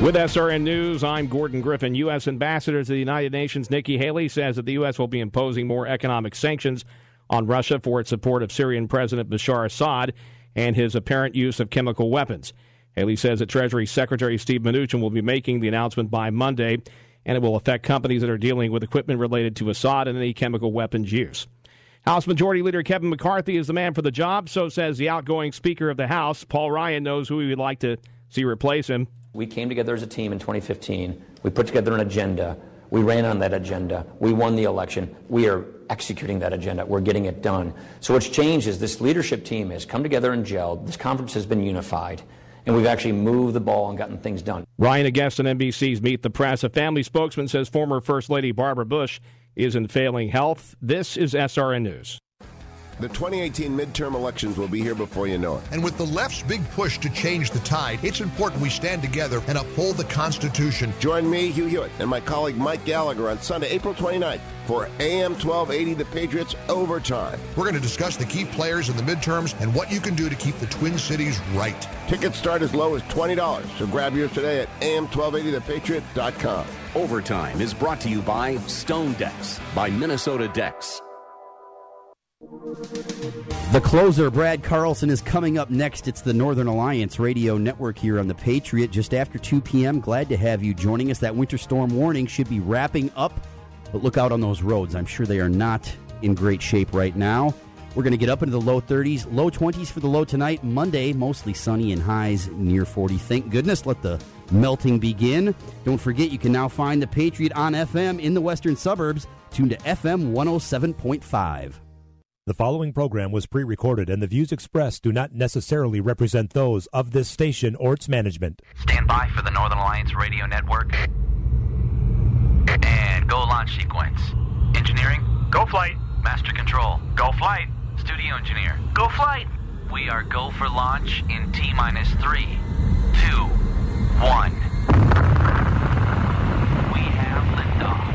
With SRN News, I'm Gordon Griffin. U.S. Ambassador to the United Nations Nikki Haley says that the U.S. will be imposing more economic sanctions on Russia for its support of Syrian President Bashar Assad and his apparent use of chemical weapons. Haley says that Treasury Secretary Steve Mnuchin will be making the announcement by Monday, and it will affect companies that are dealing with equipment related to Assad and any chemical weapons use. House Majority Leader Kevin McCarthy is the man for the job, so says the outgoing Speaker of the House. Paul Ryan knows who he would like to see replace him. We came together as a team in 2015. We put together an agenda. We ran on that agenda. We won the election. We are executing that agenda. We're getting it done. So what's changed is this leadership team has come together and gelled. This conference has been unified, and we've actually moved the ball and gotten things done. Ryan, a guest on NBC's Meet the Press. A family spokesman says former First Lady Barbara Bush is in failing health. This is SRN News. The 2018 midterm elections will be here before you know it. And with the left's big push to change the tide, it's important we stand together and uphold the Constitution. Join me, Hugh Hewitt, and my colleague Mike Gallagher on Sunday, April 29th for AM 1280 The Patriots Overtime. We're going to discuss the key players in the midterms and what you can do to keep the Twin Cities right. Tickets start as low as $20, so grab yours today at am1280thepatriot.com. Overtime is brought to you by Stone Decks, by Minnesota Decks. The closer, Brad Carlson, is coming up next. It's the Northern Alliance Radio Network here on The Patriot. Just after 2 p.m., glad to have you joining us. That winter storm warning should be wrapping up, but look out on those roads. I'm sure they are not in great shape right now. We're going to get up into the low 30s, low 20s for the low tonight. Monday, mostly sunny and highs near 40. Thank goodness. Let the melting begin. Don't forget, you can now find The Patriot on FM in the western suburbs. Tune to FM 107.5. The following program was pre-recorded, and the views expressed do not necessarily represent those of this station or its management. Stand by for the Northern Alliance Radio Network. And go launch sequence. Engineering, go flight. Master control, go flight. Studio engineer, go flight. We are go for launch in T-minus 3, 2, 1. We have liftoff.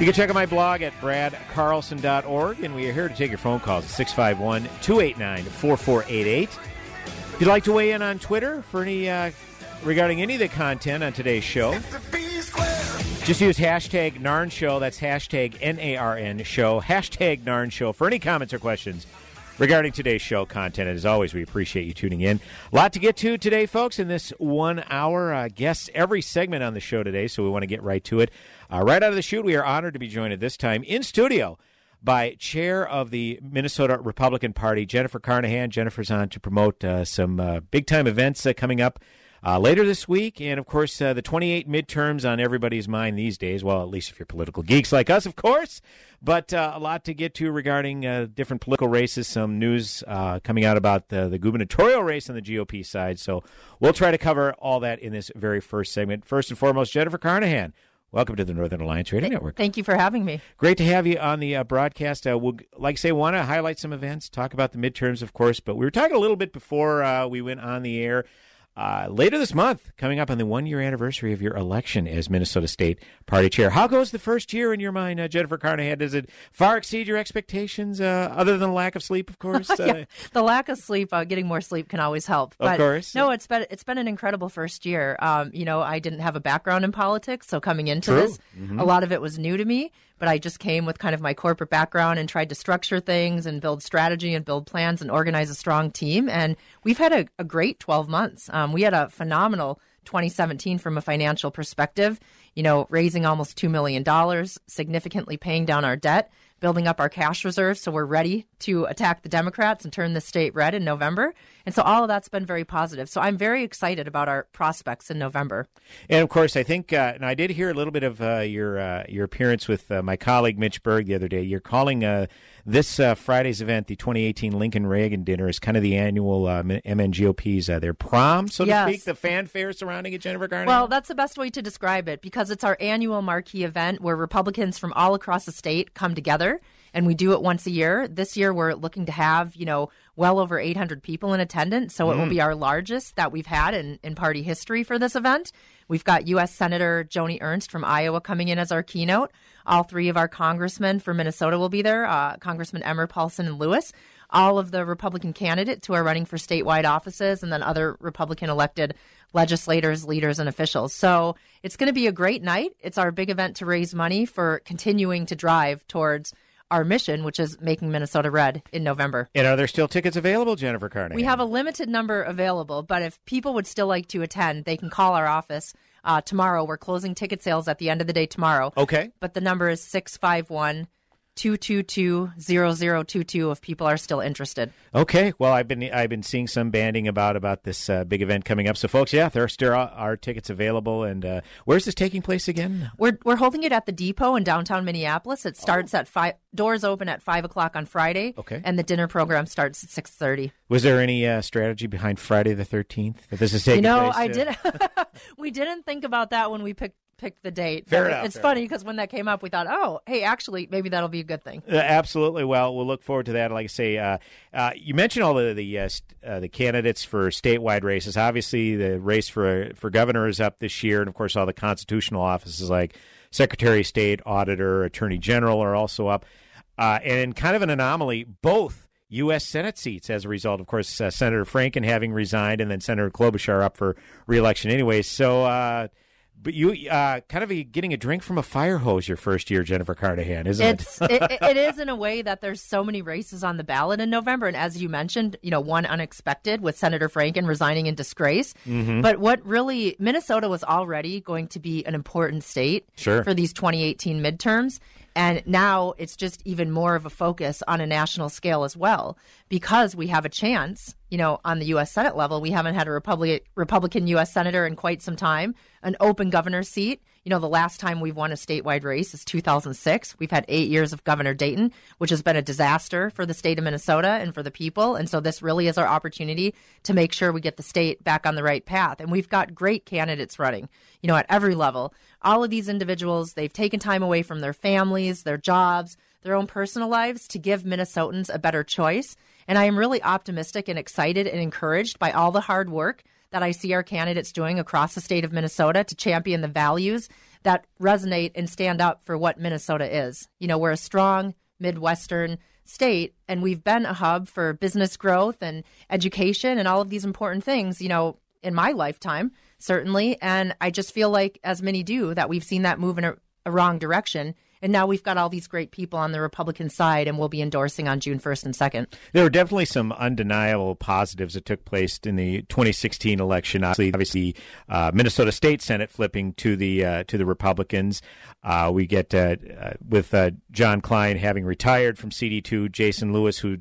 You can check out my blog at bradcarlson.org, and we are here to take your phone calls at 651-289-4488. If you'd like to weigh in on Twitter for any regarding any of the content on today's show, just use hashtag Narn Show. That's hashtag N-A-R-N Show. Hashtag Narn Show for any comments or questions regarding today's show content. And as always, we appreciate you tuning in. A lot to get to today, folks, in this 1 hour. Guests every segment on the show today, so we want to get right to it. Right out of the chute, we are honored to be joined at this time in studio by Chair of the Minnesota Republican Party, Jennifer Carnahan. Jennifer's on to promote some big-time events coming up later this week. And, of course, the 28 midterms on everybody's mind these days. Well, at least if you're political geeks like us, of course. But a lot to get to regarding different political races, some news coming out about the gubernatorial race on the GOP side. So we'll try to cover all that in this very first segment. First and foremost, Jennifer Carnahan, welcome to the Northern Alliance Radio Network. Thank you for having me. Great to have you on the broadcast. We'll, like I say, want to highlight some events, talk about the midterms, of course. But we were talking a little bit before we went on the air. Later this month, coming up on the one-year anniversary of your election as Minnesota State Party Chair. How goes the first year in your mind, Jennifer Carnahan? Does it far exceed your expectations, other than lack of sleep, of course? Yeah, the lack of sleep, getting more sleep can always help. But, of course. No, it's been an incredible first year. I didn't have a background in politics, so coming into this, a lot of it was new to me. but I just came with kind of my corporate background and tried to structure things and build strategy and build plans and organize a strong team. And we've had a great 12 months. We had a phenomenal 2017 from a financial perspective, you know, raising almost $2 million, significantly paying down our debt, building up our cash reserves so we're ready to attack the Democrats and turn the state red in November. And so all of that's been very positive. So I'm very excited about our prospects in November. And, of course, I think, and I did hear a little bit of your appearance with my colleague Mitch Berg the other day. You're calling this Friday's event, the 2018 Lincoln-Reagan Dinner, is kind of the annual MNGOP's their prom, so yes, to speak, the fanfare surrounding it, Jennifer Carnahan? Well, that's the best way to describe it, because it's our annual marquee event where Republicans from all across the state come together. And we do it once a year. This year, we're looking to have, you know, well over 800 people in attendance. So it will be our largest that we've had in party history for this event. We've got U.S. Senator Joni Ernst from Iowa coming in as our keynote. All three of our congressmen from Minnesota will be there, Congressman Emmer, Paulson, and Lewis. All of the Republican candidates who are running for statewide offices, and then other Republican elected legislators, leaders, and officials. So it's going to be a great night. It's our big event to raise money for continuing to drive towards our mission, which is making Minnesota red in November. And are there still tickets available, Jennifer Carnahan? We have a limited number available, but if people would still like to attend, they can call our office tomorrow. We're closing ticket sales at the end of the day tomorrow. Okay. But the number is 651- 222-0022 if people are still interested. Okay. Well, I've been seeing some banding about this big event coming up. So, folks, yeah, there still are tickets available. And where's this taking place again? We're holding it at the Depot in downtown Minneapolis. It starts at 5. Doors open at 5 o'clock on Friday. Okay. And the dinner program starts at 6:30. Was there any strategy behind Friday the 13th? That this is taking place? You know, we didn't think about that when we picked the date. Fair enough. It's funny because when that came up, we thought, oh, hey, actually, maybe that'll be a good thing. Absolutely. Well, we'll look forward to that. Like I say, you mentioned all the candidates for statewide races. Obviously, the race for governor is up this year, and of course, all the constitutional offices like Secretary of State, Auditor, Attorney General are also up. And kind of an anomaly, both U.S. Senate seats as a result. Of course, Senator Franken having resigned, and then Senator Klobuchar up for re-election anyway. So, but you kind of getting a drink from a fire hose your first year, Jennifer Carnahan, isn't it? It is, in a way, that there's so many races on the ballot in November. And as you mentioned, you know, one unexpected with Senator Franken resigning in disgrace. Mm-hmm. But what really, Minnesota was already going to be an important state for these 2018 midterms. And now it's just even more of a focus on a national scale as well, because we have a chance, you know, on the U.S. Senate level. We haven't had a Republican U.S. Senator in quite some time, an open governor's seat. You know, the last time we've won a statewide race is 2006. We've had 8 years of Governor Dayton, which has been a disaster for the state of Minnesota and for the people. And so this really is our opportunity to make sure we get the state back on the right path. And we've got great candidates running, you know, at every level. All of these individuals, they've taken time away from their families, their jobs, their own personal lives to give Minnesotans a better choice. And I am really optimistic and excited and encouraged by all the hard work that I see our candidates doing across the state of Minnesota to champion the values that resonate and stand up for what Minnesota is. You know, we're a strong Midwestern state, and we've been a hub for business growth and education and all of these important things, you know, in my lifetime, certainly. And I just feel like, as many do, that we've seen that move in a wrong direction. And now we've got all these great people on the Republican side, and we'll be endorsing on June 1st and 2nd. There were definitely some undeniable positives that took place in the 2016 election. Obviously, Minnesota State Senate flipping to the Republicans. We get with John Kline having retired from CD2, Jason Lewis, who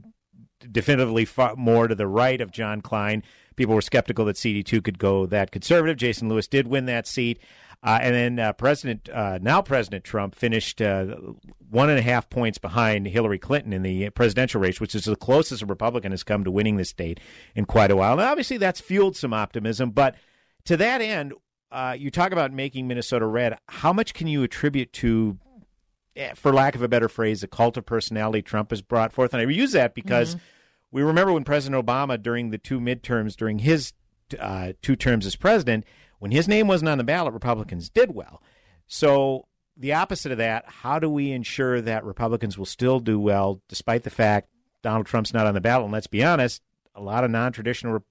definitively fought more to the right of John Kline. People were skeptical that CD2 could go that conservative. Jason Lewis did win that seat. And then President Trump finished 1.5 points behind Hillary Clinton in the presidential race, which is the closest a Republican has come to winning this state in quite a while. And obviously, that's fueled some optimism. But to that end, you talk about making Minnesota red. How much can you attribute to, for lack of a better phrase, the cult of personality Trump has brought forth? And I use that because we remember when President Obama, during the two midterms, during his two terms as president, when his name wasn't on the ballot, Republicans did well. So the opposite of that, how do we ensure that Republicans will still do well, despite the fact Donald Trump's not on the ballot? And let's be honest, a lot of non-traditional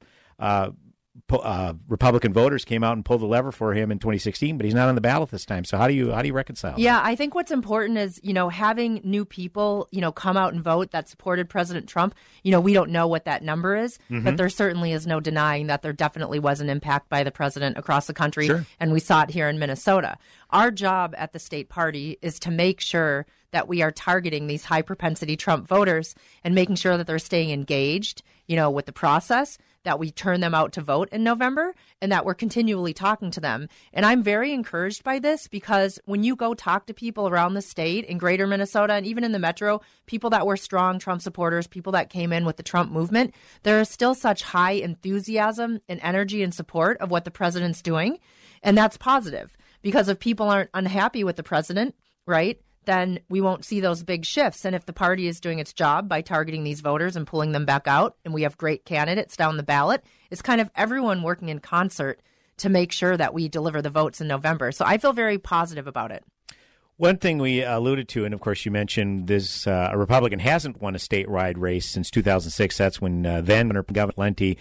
Republican voters came out and pulled the lever for him in 2016, but he's not on the ballot this time. So how do you reconcile that? Yeah, I think what's important is, having new people, come out and vote that supported President Trump. We don't know what that number is, but there certainly is no denying that there definitely was an impact by the president across the country. Sure. And we saw it here in Minnesota. Our job at the state party is to make sure that we are targeting these high propensity Trump voters and making sure that they're staying engaged, with the process, that we turn them out to vote in November, and that we're continually talking to them. And I'm very encouraged by this, because when you go talk to people around the state, in greater Minnesota and even in the metro, people that were strong Trump supporters, people that came in with the Trump movement, there is still such high enthusiasm and energy and support of what the president's doing. And that's positive, because if people aren't unhappy with the president, right, then we won't see those big shifts. And if the party is doing its job by targeting these voters and pulling them back out, and we have great candidates down the ballot, it's kind of everyone working in concert to make sure that we deliver the votes in November. So I feel very positive about it. One thing we alluded to, and of course you mentioned this, a Republican hasn't won a statewide race since 2006. That's when then Governor Pawlenty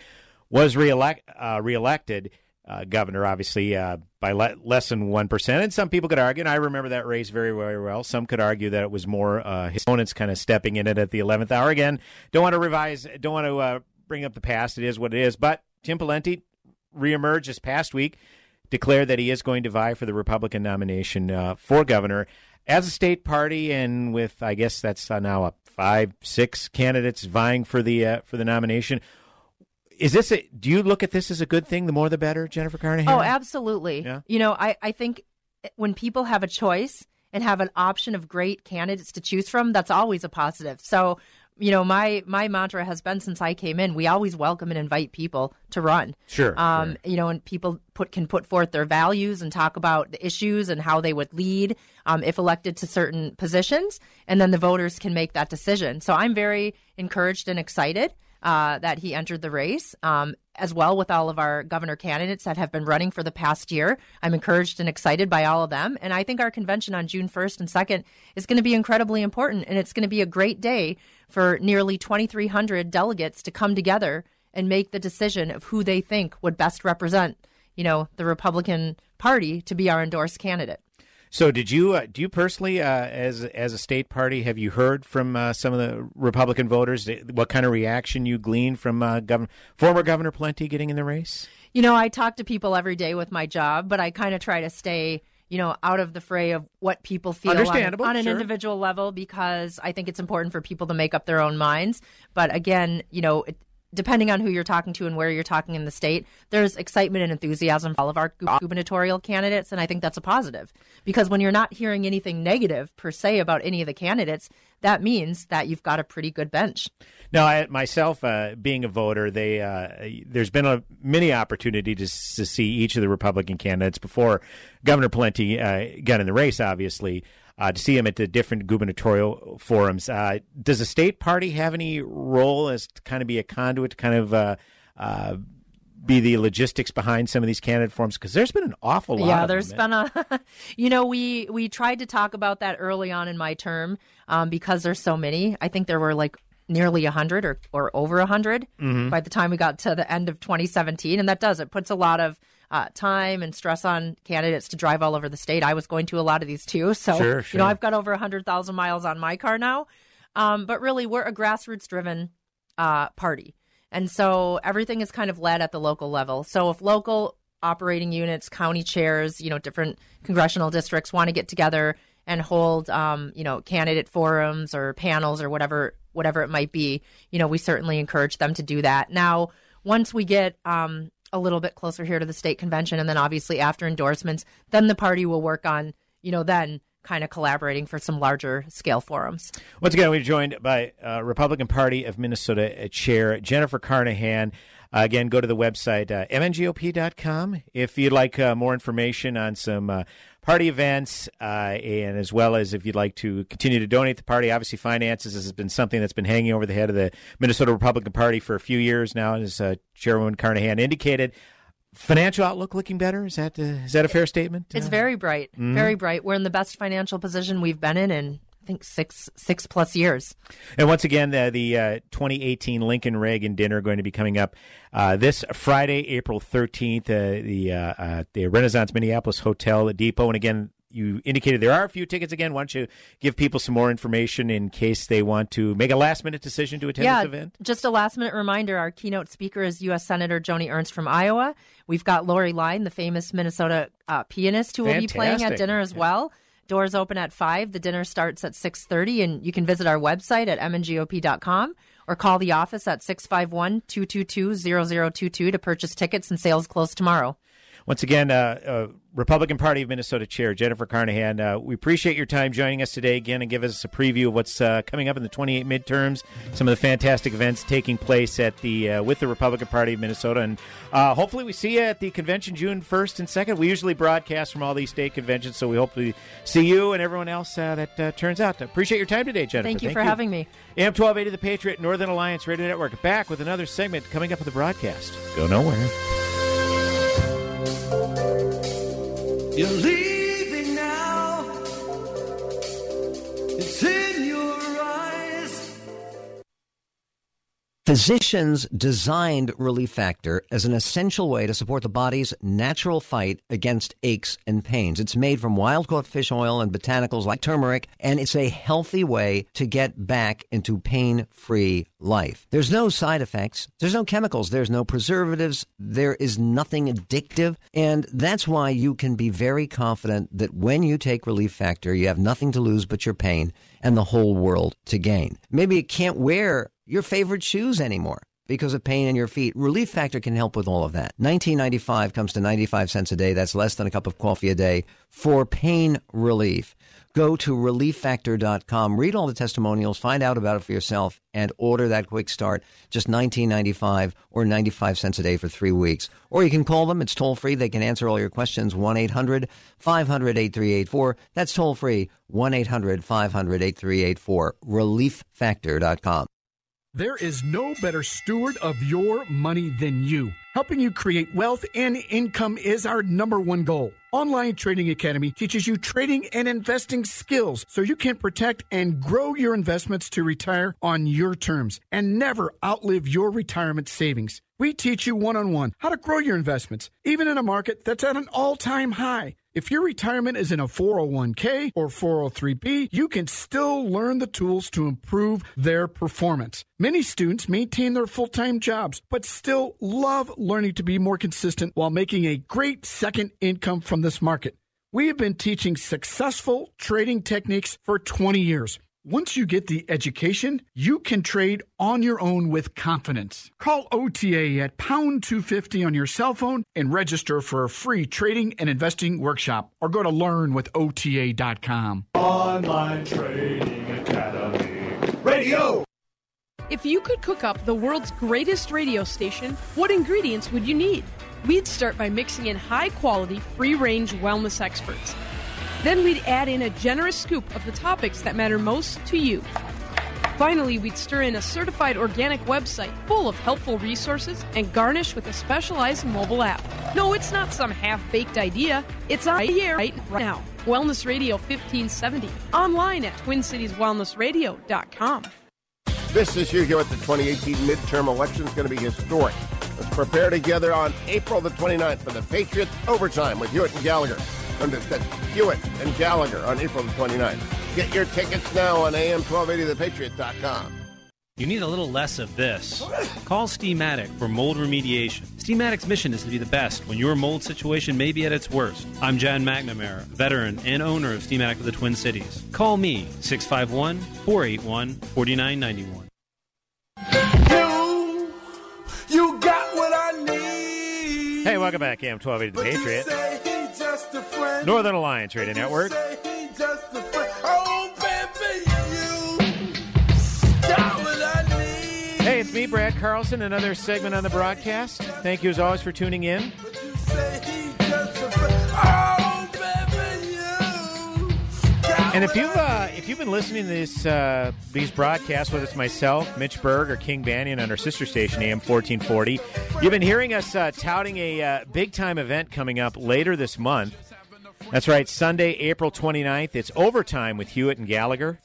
was reelected. Governor, obviously, by less than 1%. And some people could argue, and I remember that race very, very well, some could argue that it was more his opponents kind of stepping in it at the 11th hour. Again, don't want to bring up the past. It is what it is. But Tim Pawlenty reemerged this past week, declared that he is going to vie for the Republican nomination for governor. As a state party, and with, I guess that's now up 5-6 candidates vying for the nomination, do you look at this as a good thing? The more the better, Jennifer Carnahan? Oh, absolutely. Yeah. I think when people have a choice and have an option of great candidates to choose from, that's always a positive. So, my mantra has been since I came in, we always welcome and invite people to run. Sure. And people can put forth their values and talk about the issues and how they would lead if elected to certain positions. And then the voters can make that decision. So I'm very encouraged and excited that he entered the race, as well with all of our governor candidates that have been running for the past year. I'm encouraged and excited by all of them. And I think our convention on June 1st and 2nd is going to be incredibly important. And it's going to be a great day for nearly 2,300 delegates to come together and make the decision of who they think would best represent, the Republican Party to be our endorsed candidate. So did you do you personally, as a state party, have you heard from some of the Republican voters? What kind of reaction you gleaned from former Governor Pawlenty getting in the race? I talk to people every day with my job, but I kind of try to stay, out of the fray of what people feel on an individual level, because I think it's important for people to make up their own minds. But again, depending on who you're talking to and where you're talking in the state, there's excitement and enthusiasm for all of our gubernatorial candidates. And I think that's a positive, because when you're not hearing anything negative per se about any of the candidates, that means that you've got a pretty good bench. Now, myself, being a voter, there's been many opportunities to see each of the Republican candidates before Governor Pawlenty got in the race, obviously. To see him at the different gubernatorial forums. Does the state party have any role as to kind of be a conduit, to kind of be the logistics behind some of these candidate forums? Because there's been an awful lot. Yeah, there's been a – we tried to talk about that early on in my term because there's so many. I think there were like nearly 100 or over 100 by the time we got to the end of 2017. And it puts a lot of – time and stress on candidates to drive all over the state. I was going to a lot of these too. So, sure. I've got over 100,000 miles on my car now. But really, we're a grassroots driven party. And so everything is kind of led at the local level. So if local operating units, county chairs, different congressional districts want to get together and hold, candidate forums or panels or whatever it might be, we certainly encourage them to do that. Now, once we get a little bit closer here to the state convention, and then obviously after endorsements, then the party will work on, then kind of collaborating for some larger scale forums. Once again, we're joined by Republican Party of Minnesota Chair Jennifer Carnahan. Again, go to the website, mngop.com, if you'd like more information on some party events, and as well as if you'd like to continue to donate to the party. Obviously, finances has been something that's been hanging over the head of the Minnesota Republican Party for a few years now, as Chairwoman Carnahan indicated. Financial outlook looking better? Is that a fair statement? It's very bright, very bright. We're in the best financial position we've been in think six plus years. And once again, the 2018 Lincoln-Reagan dinner going to be coming up this Friday, April 13th, the Renaissance Minneapolis Hotel Depot. And again, you indicated there are a few tickets. Again, why don't you give people some more information in case they want to make a last-minute decision to attend this event? Just a last-minute reminder, our keynote speaker is U.S. Senator Joni Ernst from Iowa. We've got Lori Line, the famous Minnesota pianist, who will be playing at dinner as well. Doors open at 5. The dinner starts at 6:30, and you can visit our website at mngop.com or call the office at 651-222-0022 to purchase tickets, and sales close tomorrow. Once again, Republican Party of Minnesota Chair Jennifer Carnahan, we appreciate your time joining us today again and give us a preview of what's coming up in the 28 midterms, some of the fantastic events taking place at the with the Republican Party of Minnesota. And hopefully we see you at the convention June 1st and 2nd. We usually broadcast from all these state conventions, so we hope to see you and everyone else that turns out. Appreciate your time today, Jennifer. Thank you for having me. AM 1280, The Patriot, Northern Alliance Radio Network, back with another segment coming up with the broadcast. Go nowhere. You're leaving now. It's in your eyes. Physicians designed Relief Factor as an essential way to support the body's natural fight against aches and pains. It's made from wild-caught fish oil and botanicals like turmeric, and it's a healthy way to get back into pain-free life. There's no side effects, there's no chemicals, there's no preservatives, there is nothing addictive, and that's why you can be very confident that when you take Relief Factor, you have nothing to lose but your pain and the whole world to gain. Maybe you can't wear your favorite shoes anymore because of pain in your feet. Relief Factor can help with all of that. $19.95 comes to 95 cents a day. That's less than a cup of coffee a day for pain relief. Go to relieffactor.com, read all the testimonials, find out about it for yourself, and order that quick start. Just $19.95 or 95 cents a day for 3 weeks. Or you can call them. It's toll-free. They can answer all your questions, 1-800-500-8384. That's toll-free, 1-800-500-8384, relieffactor.com. There is no better steward of your money than you. Helping you create wealth and income is our number one goal. Online Trading Academy teaches you trading and investing skills so you can protect and grow your investments to retire on your terms and never outlive your retirement savings. We teach you one-on-one how to grow your investments, even in a market that's at an all-time high. If your retirement is in a 401k or 403b, you can still learn the tools to improve their performance. Many students maintain their full-time jobs, but still love learning to be more consistent while making a great second income from this market. We have been teaching successful trading techniques for 20 years. Once you get the education, you can trade on your own with confidence. Call OTA at pound 250 on your cell phone and register for a free trading and investing workshop, or go to learnwithota.com. Online Trading Academy Radio. If you could cook up the world's greatest radio station, what ingredients would you need? We'd start by mixing in high-quality, free-range wellness experts. Then we'd add in a generous scoop of the topics that matter most to you. Finally, we'd stir in a certified organic website full of helpful resources and garnish with a specialized mobile app. No, it's not some half-baked idea. It's on the air right now. Wellness Radio 1570. Online at TwinCitiesWellnessRadio.com. This issue here at the 2018 midterm election is going to be historic. Let's prepare together on April the 29th for the Patriots Overtime with Hewitt and Gallagher. Understood. Hewitt and Gallagher on April the 29th. Get your tickets now on am1280thepatriot.com. You need a little less of this. Call Steamatic for mold remediation. Steamatic's mission is to be the best when your mold situation may be at its worst. I'm John McNamara, veteran and owner of Steamatic of the Twin Cities. Call me, 651-481-4991. You got what I need. Hey, welcome back, AM 1280 The Patriot. Northern Alliance Radio Network. Hey, it's me, Brad Carlson, another segment on the broadcast. Thank you, as always, for tuning in. And if you've been listening to these broadcasts, whether it's myself, Mitch Berg, or King Banaian on our sister station AM 1440, you've been hearing us touting a big time event coming up later this month. That's right, Sunday, April 29th. It's Overtime with Hewitt and Gallagher.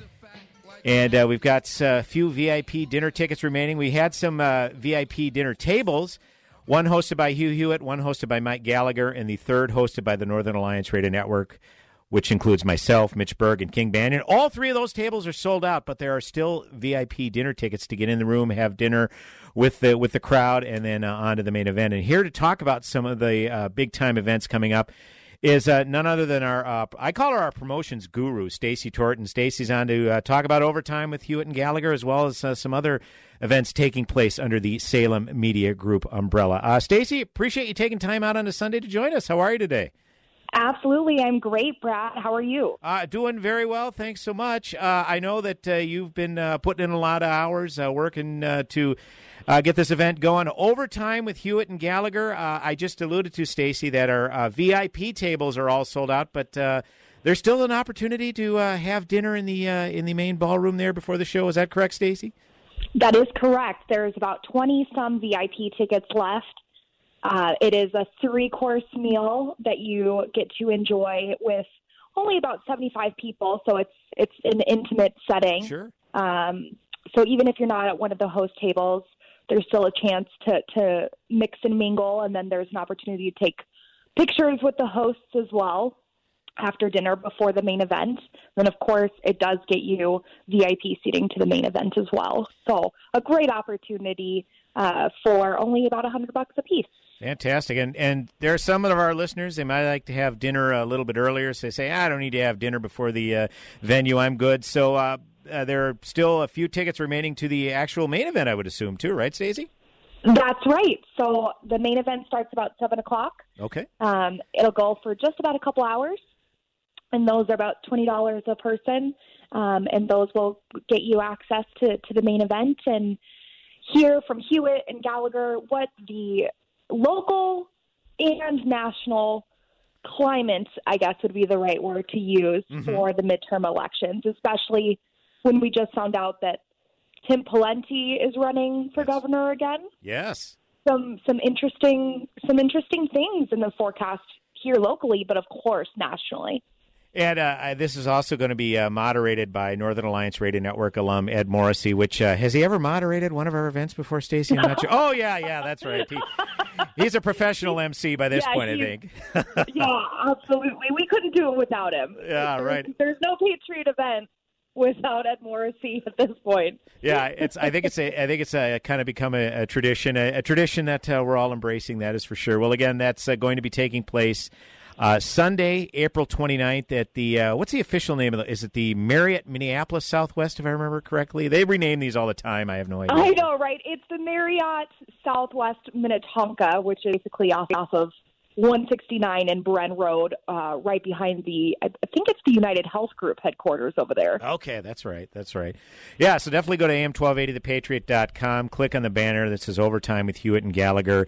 And we've got a few VIP dinner tickets remaining. We had some VIP dinner tables, one hosted by Hugh Hewitt, one hosted by Mike Gallagher, and the third hosted by the Northern Alliance Radio Network, which includes myself, Mitch Berg, and King Banaian. All three of those tables are sold out, but there are still VIP dinner tickets to get in the room, have dinner with the crowd, and then on to the main event. And here to talk about some of the big-time events coming up is none other than our, I call her our promotions guru, Stacey Torton. Stacey's on to talk about overtime with Hewitt and Gallagher, as well as some other events taking place under the Salem Media Group umbrella. Stacey, appreciate you taking time out on a Sunday to join us. How are you today? Absolutely. I'm great, Brad. How are you? Doing very well. Thanks so much. I know that you've been putting in a lot of hours working to get this event going. Overtime with Hewitt and Gallagher. I just alluded to, Stacey, that our VIP tables are all sold out, but there's still an opportunity to have dinner in the main ballroom there before the show. Is that correct, Stacey? That is correct. There's about 20-some VIP tickets left. It is a 3-course meal that you get to enjoy with only about 75 people, so it's an intimate setting. Sure. So even if you're not at one of the host tables, there's still a chance to mix and mingle, and then there's an opportunity to take pictures with the hosts as well after dinner before the main event. Then, of course, it does get you VIP seating to the main event as well. So a great opportunity for only about $100 a piece. Fantastic. And there are some of our listeners, they might like to have dinner a little bit earlier, so they say, I don't need to have dinner before the venue, I'm good. So there are still a few tickets remaining to the actual main event, I would assume, too, right, Stacey? That's right. So the main event starts about 7 o'clock. Okay. It'll go for just about a couple hours, and those are about $20 a person, and those will get you access to the main event and hear from Hewitt and Gallagher what the local and national climate, I guess would be the right word to use, for the midterm elections, especially when we just found out that Tim Pawlenty is running for governor again. Yes. Some interesting things in the forecast here locally, but of course nationally. And this is also going to be moderated by Northern Alliance Radio Network alum Ed Morrissey, which has he ever moderated one of our events before, Stacey? I'm not sure. Oh, yeah, that's right. He's a professional MC by this point, I think. Yeah, absolutely. We couldn't do it without him. Yeah, right. There's no Patriot event without Ed Morrissey at this point. Yeah, I think it's kind of become a tradition, a tradition that we're all embracing. That is for sure. Well, again, that's going to be taking place Sunday, April 29th at the, what's the official name of the, is it the Marriott Minneapolis Southwest, if I remember correctly? They rename these all the time. I have no idea. I know, right? It's the Marriott Southwest Minnetonka, which is basically off of 169 and Bren Road, right behind the, I think it's the United Health Group headquarters over there. Okay, that's right. Yeah, so definitely go to am1280thepatriot.com, click on the banner that says Overtime with Hewitt and Gallagher,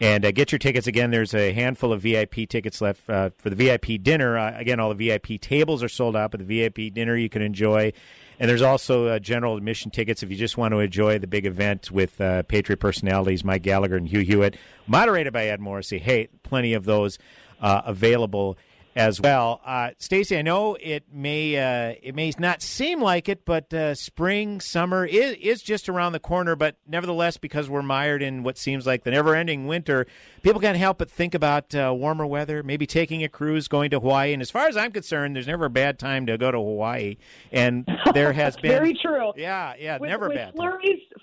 and get your tickets. Again, there's a handful of VIP tickets left for the VIP dinner. Again, all the VIP tables are sold out, but the VIP dinner you can enjoy. And there's also general admission tickets if you just want to enjoy the big event with Patriot personalities, Mike Gallagher and Hugh Hewitt, moderated by Ed Morrissey. Hey, plenty of those available as well. Stacey, I know it may not seem like it, but spring, summer is just around the corner. But nevertheless, because we're mired in what seems like the never-ending winter, people can't help but think about warmer weather, maybe taking a cruise, going to Hawaii. And as far as I'm concerned, there's never a bad time to go to Hawaii. And there has been. Very true. Yeah, with, never with bad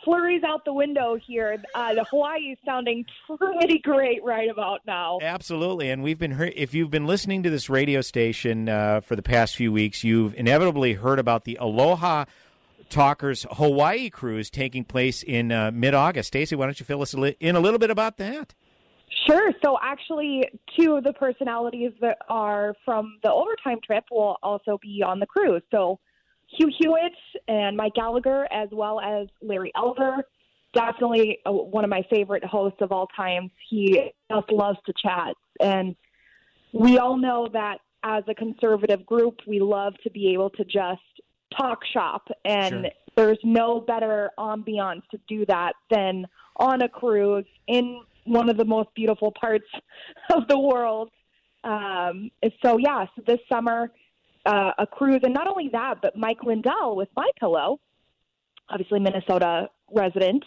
flurries out the window here. The Hawaii is sounding pretty great right about now. Absolutely. And we've been if you've been listening to this radio station for the past few weeks, you've inevitably heard about the Aloha Talkers Hawaii cruise taking place in mid-August. Stacey, why don't you fill us in a little bit about that? Sure. So actually, two of the personalities that are from the overtime trip will also be on the cruise. So Hugh Hewitt and Mike Gallagher, as well as Larry Elder, definitely one of my favorite hosts of all time. He just loves to chat, and we all know that as a conservative group, we love to be able to just talk shop, and sure, there's no better ambiance to do that than on a cruise in one of the most beautiful parts of the world. So this summer a cruise. And not only that, but Mike Lindell with MyPillow, obviously Minnesota resident,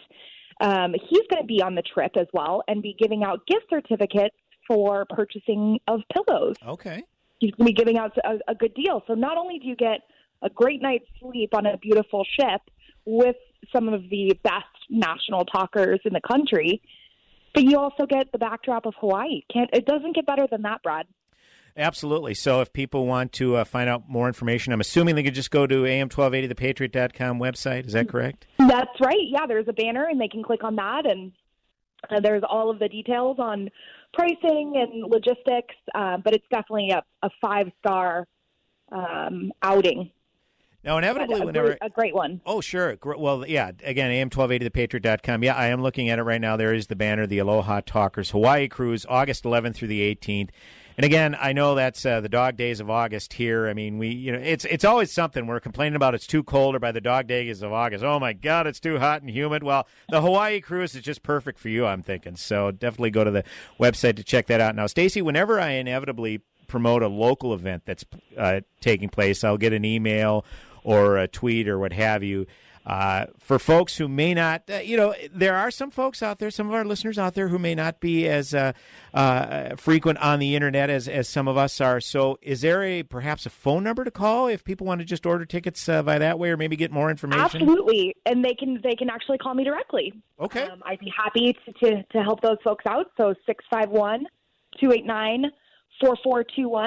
he's going to be on the trip as well and be giving out gift certificates for purchasing of pillows. Okay. He's going to be giving out a good deal. So not only do you get a great night's sleep on a beautiful ship with some of the best national talkers in the country, but you also get the backdrop of Hawaii. It doesn't get better than that, Brad. Absolutely. So if people want to find out more information, I'm assuming they could just go to am1280thepatriot.com website. Is that correct? That's right. Yeah, there's a banner, and they can click on that, and there's all of the details on pricing and logistics, but it's definitely a five-star outing. Now, inevitably, a great one. Oh, sure. Well, yeah, again, am1280thepatriot.com. Yeah, I am looking at it right now. There is the banner, the Aloha Talkers Hawaii Cruise, August 11th through the 18th. And again, I know that's the dog days of August here. I mean, it's always something. We're complaining about it's too cold, or by the dog days of August, oh, my God, it's too hot and humid. Well, the Hawaii cruise is just perfect for you, I'm thinking. So definitely go to the website to check that out. Now, Stacey, whenever I inevitably promote a local event that's taking place, I'll get an email or a tweet or what have you. For folks who may not, there are some folks out there, some of our listeners out there who may not be as frequent on the Internet as some of us are. So is there perhaps a phone number to call if people want to just order tickets by that way, or maybe get more information? Absolutely. And they can actually call me directly. Okay. I'd be happy to help those folks out. So 651-289-4421.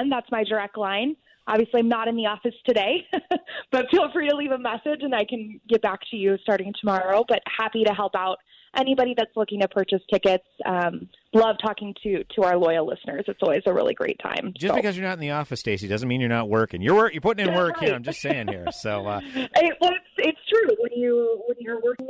That's my direct line. Obviously, I'm not in the office today, but feel free to leave a message, and I can get back to you starting tomorrow. But happy to help out anybody that's looking to purchase tickets. Love talking to our loyal listeners. It's always a really great time. Just because you're not in the office, Stacey, doesn't mean you're not working. You're putting in work here. I'm just saying here. So it's true when you're working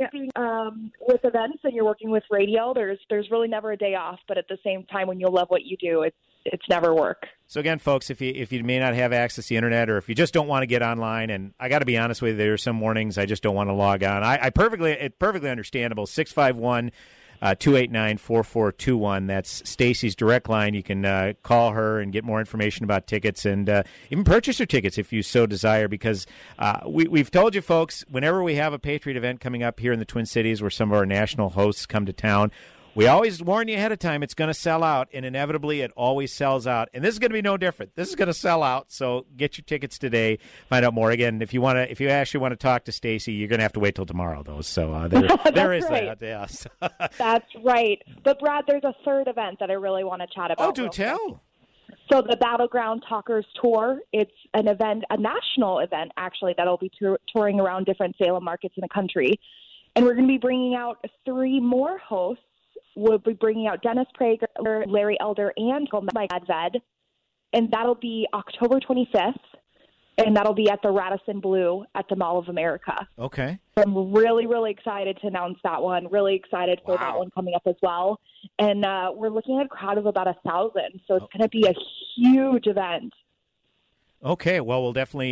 with events and you're working with radio. There's really never a day off. But at the same time, when you love what you do, it's never work. So again, folks, if you may not have access to the Internet, or if you just don't want to get online, and I got to be honest with you, there are some mornings I just don't want to log on. It's perfectly understandable. 651-289-4421. That's Stacey's direct line. You can call her and get more information about tickets, and even purchase her tickets if you so desire, because we've told you, folks, whenever we have a Patriot event coming up here in the Twin Cities where some of our national hosts come to town, we always warn you ahead of time it's going to sell out, and inevitably it always sells out. And this is going to be no different. This is going to sell out, so get your tickets today. Find out more. Again, if you actually want to talk to Stacey, you're going to have to wait till tomorrow, though. So there is right. That. Yes. That's right. But, Brad, there's a third event that I really want to chat about. Oh, do tell. So the Battleground Talkers Tour, it's an event, a national event, actually, that will be touring around different Salem markets in the country. And we're going to be bringing out three more hosts. We'll be bringing out Dennis Prager, Larry Elder, and Mike Gallagher, and that'll be October 25th, and that'll be at the Radisson Blu at the Mall of America. Okay. I'm really, really excited to announce that one. Really excited for that one coming up as well. And we're looking at a crowd of about 1,000, so it's going to be a huge event. Okay, well, we'll definitely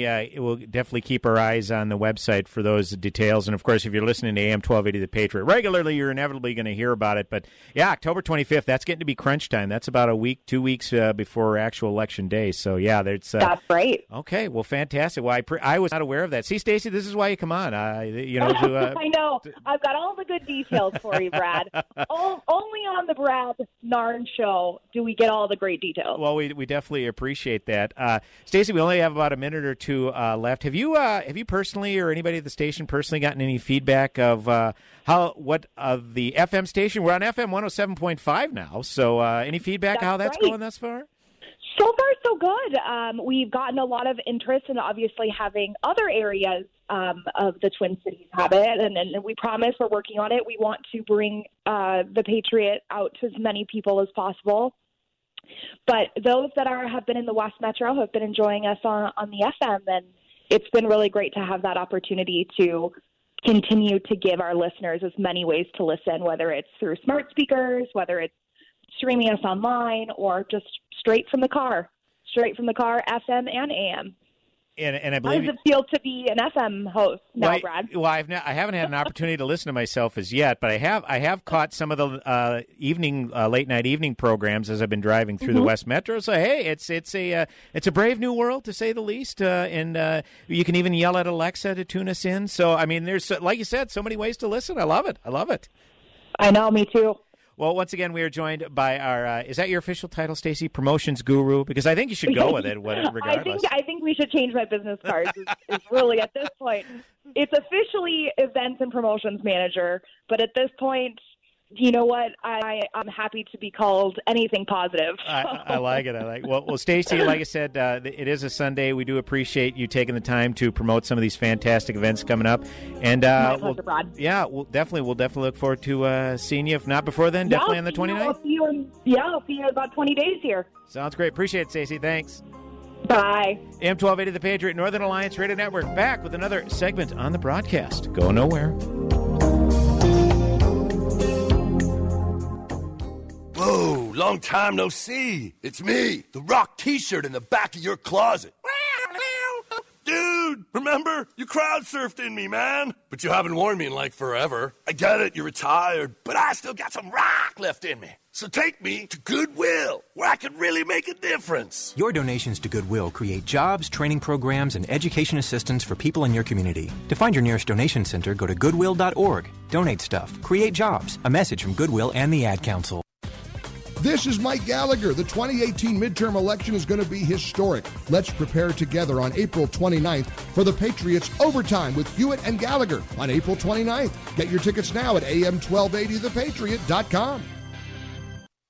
keep our eyes on the website for those details. And, of course, if you're listening to AM 1280 The Patriot regularly, you're inevitably going to hear about it. But, yeah, October 25th, that's getting to be crunch time. That's about a week, 2 weeks before actual Election Day. So, yeah, that's right. Okay, well, fantastic. Well, I was not aware of that. See, Stacey, this is why you come on. I know. I've got all the good details for you, Brad. Only on the Brad Narn Show do we get all the great details. Well, we definitely appreciate that. Stacey, we only have about a minute or two left. Have you personally, or anybody at the station personally, gotten any feedback of the FM station? We're on FM 107.5 now, so any feedback how that's going thus far? So far, so good. We've gotten a lot of interest in obviously having other areas of the Twin Cities have it, and we promise we're working on it. We want to bring the Patriot out to as many people as possible. But those that have been in the West Metro have been enjoying us on the FM, and it's been really great to have that opportunity to continue to give our listeners as many ways to listen, whether it's through smart speakers, whether it's streaming us online, or just straight from the car, FM and AM. And I believe. How does it feel to be an FM host now, Brad? Well, I haven't had an opportunity to listen to myself as yet, but I have caught some of the late night evening programs as I've been driving through the West Metro. So hey, it's a brave new world, to say the least, and you can even yell at Alexa to tune us in. So I mean, there's, like you said, so many ways to listen. I love it. I know, me too. Well, once again, we are joined by our, is that your official title, Stacey? Promotions guru? Because I think you should go with it, regardless. I think we should change my business cards. It's really, at this point, it's officially events and promotions manager. But at this point, you know what? I'm happy to be called anything positive. I like it. Well, Stacey, like I said, it is a Sunday. We do appreciate you taking the time to promote some of these fantastic events coming up. And my pleasure, Brad. Yeah, we'll definitely look forward to seeing you. If not before then, definitely on the 29th. I'll see you in about 20 days here. Sounds great. Appreciate it, Stacey. Thanks. Bye. AM 1280, The Patriot, Northern Alliance Radio Network, back with another segment on the broadcast. Go nowhere. Whoa, long time no see. It's me, the rock t-shirt in the back of your closet. Dude, remember? You crowd surfed in me, man. But you haven't worn me in like forever. I get it, you're retired, but I still got some rock left in me. So take me to Goodwill, where I can really make a difference. Your donations to Goodwill create jobs, training programs, and education assistance for people in your community. To find your nearest donation center, go to goodwill.org. Donate stuff. Create jobs. A message from Goodwill and the Ad Council. This is Mike Gallagher. The 2018 midterm election is going to be historic. Let's prepare together on April 29th for the Patriots Overtime with Hewitt and Gallagher on April 29th. Get your tickets now at am1280thepatriot.com.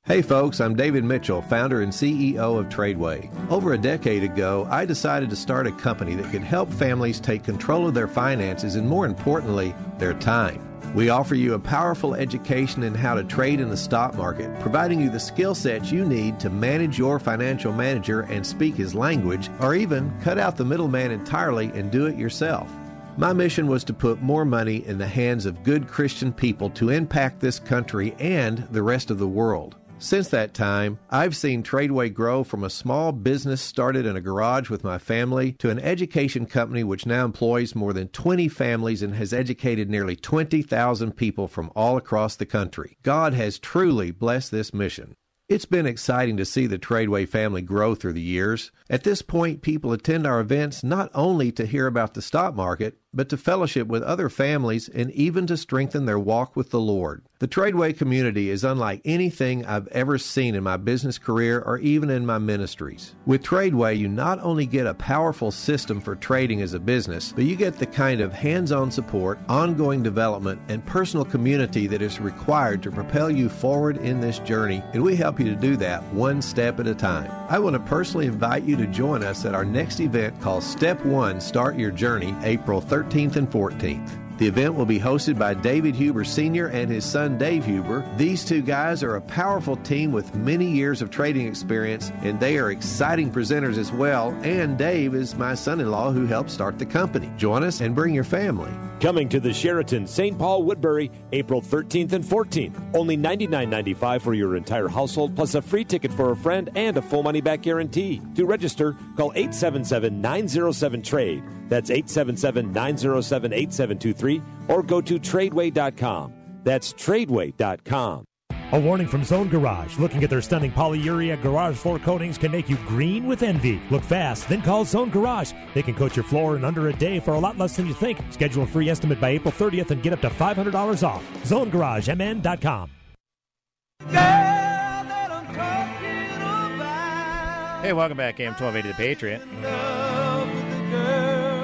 Hey folks, I'm David Mitchell, founder and CEO of Tradeway. Over a decade ago, I decided to start a company that could help families take control of their finances and, more importantly, their time. We offer you a powerful education in how to trade in the stock market, providing you the skill sets you need to manage your financial manager and speak his language, or even cut out the middleman entirely and do it yourself. My mission was to put more money in the hands of good Christian people to impact this country and the rest of the world. Since that time, I've seen Tradeway grow from a small business started in a garage with my family to an education company which now employs more than 20 families and has educated nearly 20,000 people from all across the country. God has truly blessed this mission. It's been exciting to see the Tradeway family grow through the years. At this point, people attend our events not only to hear about the stock market, but to fellowship with other families and even to strengthen their walk with the Lord. The Tradeway community is unlike anything I've ever seen in my business career or even in my ministries. With Tradeway, you not only get a powerful system for trading as a business, but you get the kind of hands-on support, ongoing development, and personal community that is required to propel you forward in this journey, and we help you to do that one step at a time. I want to personally invite you to join us at our next event called Step 1, Start Your Journey, April 13th and 14th. The event will be hosted by David Huber Sr. and his son Dave Huber. These two guys are a powerful team with many years of trading experience, and they are exciting presenters as well, and Dave is my son-in-law who helped start the company. Join us and bring your family. Coming to the Sheraton St. Paul Woodbury, April 13th and 14th. Only $99.95 for your entire household, plus a free ticket for a friend and a full money-back guarantee. To register, call 877-907-TRADE. That's 877-907-8723 or go to Tradeway.com. That's Tradeway.com. A warning from Zone Garage. Looking at their stunning polyurea garage floor coatings can make you green with envy. Look fast, then call Zone Garage. They can coat your floor in under a day for a lot less than you think. Schedule a free estimate by April 30th and get up to $500 off. ZoneGarageMN.com. Hey, welcome back, AM 1280 The Patriot.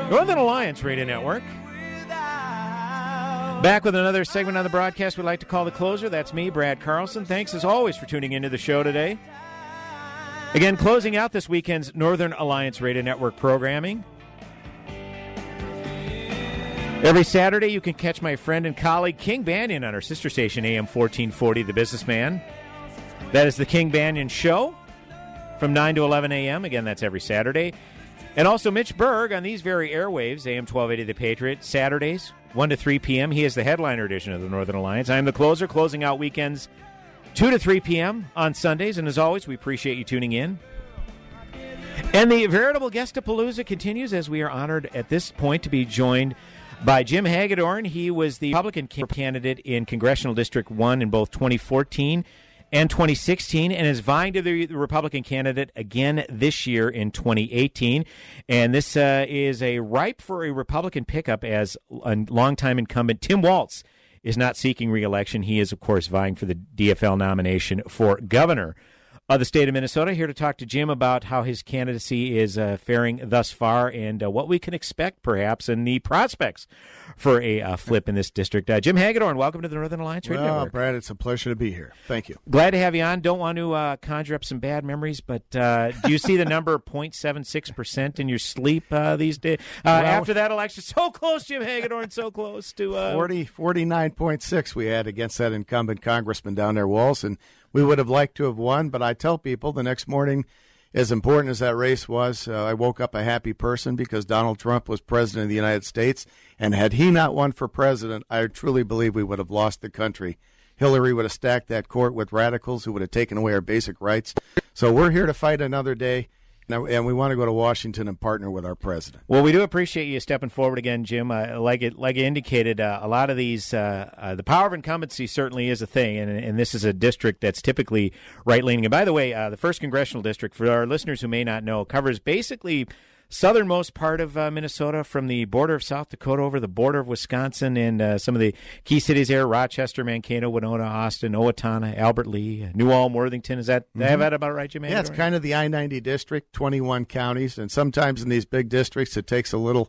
Northern Alliance Radio Network. Back with another segment on the broadcast we'd like to call The Closer. That's me, Brad Carlson. Thanks, as always, for tuning into the show today. Again, closing out this weekend's Northern Alliance Radio Network programming. Every Saturday, you can catch my friend and colleague King Banaian on our sister station, AM 1440, The Businessman. That is the King Banaian Show from 9 to 11 a.m. Again, that's every Saturday. And also Mitch Berg on these very airwaves, AM 1280 The Patriot, Saturdays, 1 to 3 p.m. He is the headliner edition of the Northern Alliance. I am The Closer, closing out weekends 2 to 3 p.m. on Sundays. And as always, we appreciate you tuning in. And the veritable Guestapalooza continues as we are honored at this point to be joined by Jim Hagedorn. He was the Republican candidate in Congressional District 1 in both 2014 and 2016, and is vying to be the Republican candidate again this year in 2018. And this is a ripe for a Republican pickup as a longtime incumbent Tim Walz is not seeking re-election. He is, of course, vying for the DFL nomination for governor of the state of Minnesota. Here to talk to Jim about how his candidacy is faring thus far and what we can expect, perhaps, and the prospects for a flip in this district. Jim Hagedorn, welcome to the Northern Alliance Radio Network. Brad, it's a pleasure to be here. Thank you. Glad to have you on. Don't want to conjure up some bad memories, but do you see the number 0.76% in your sleep these days? After that election, so close, Jim Hagedorn, so close to... 49.6 we had against that incumbent congressman down there, Walz, and we would have liked to have won, but I tell people the next morning, as important as that race was, I woke up a happy person because Donald Trump was president of the United States, and had he not won for president, I truly believe we would have lost the country. Hillary would have stacked that court with radicals who would have taken away our basic rights. So we're here to fight another day. And we want to go to Washington and partner with our president. Well, we do appreciate you stepping forward again, Jim. Like you indicated, a lot of these, the power of incumbency certainly is a thing, and this is a district that's typically right-leaning. And by the way, the 1st Congressional District, for our listeners who may not know, covers basically southernmost part of Minnesota from the border of South Dakota over the border of Wisconsin and some of the key cities there, Rochester, Mankato, Winona, Austin, Owatonna, Albert Lea, New Ulm, Worthington. Is that, I have that about right, Jim? Yeah, it's kind of the I-90 district, 21 counties, and sometimes in these big districts it takes a little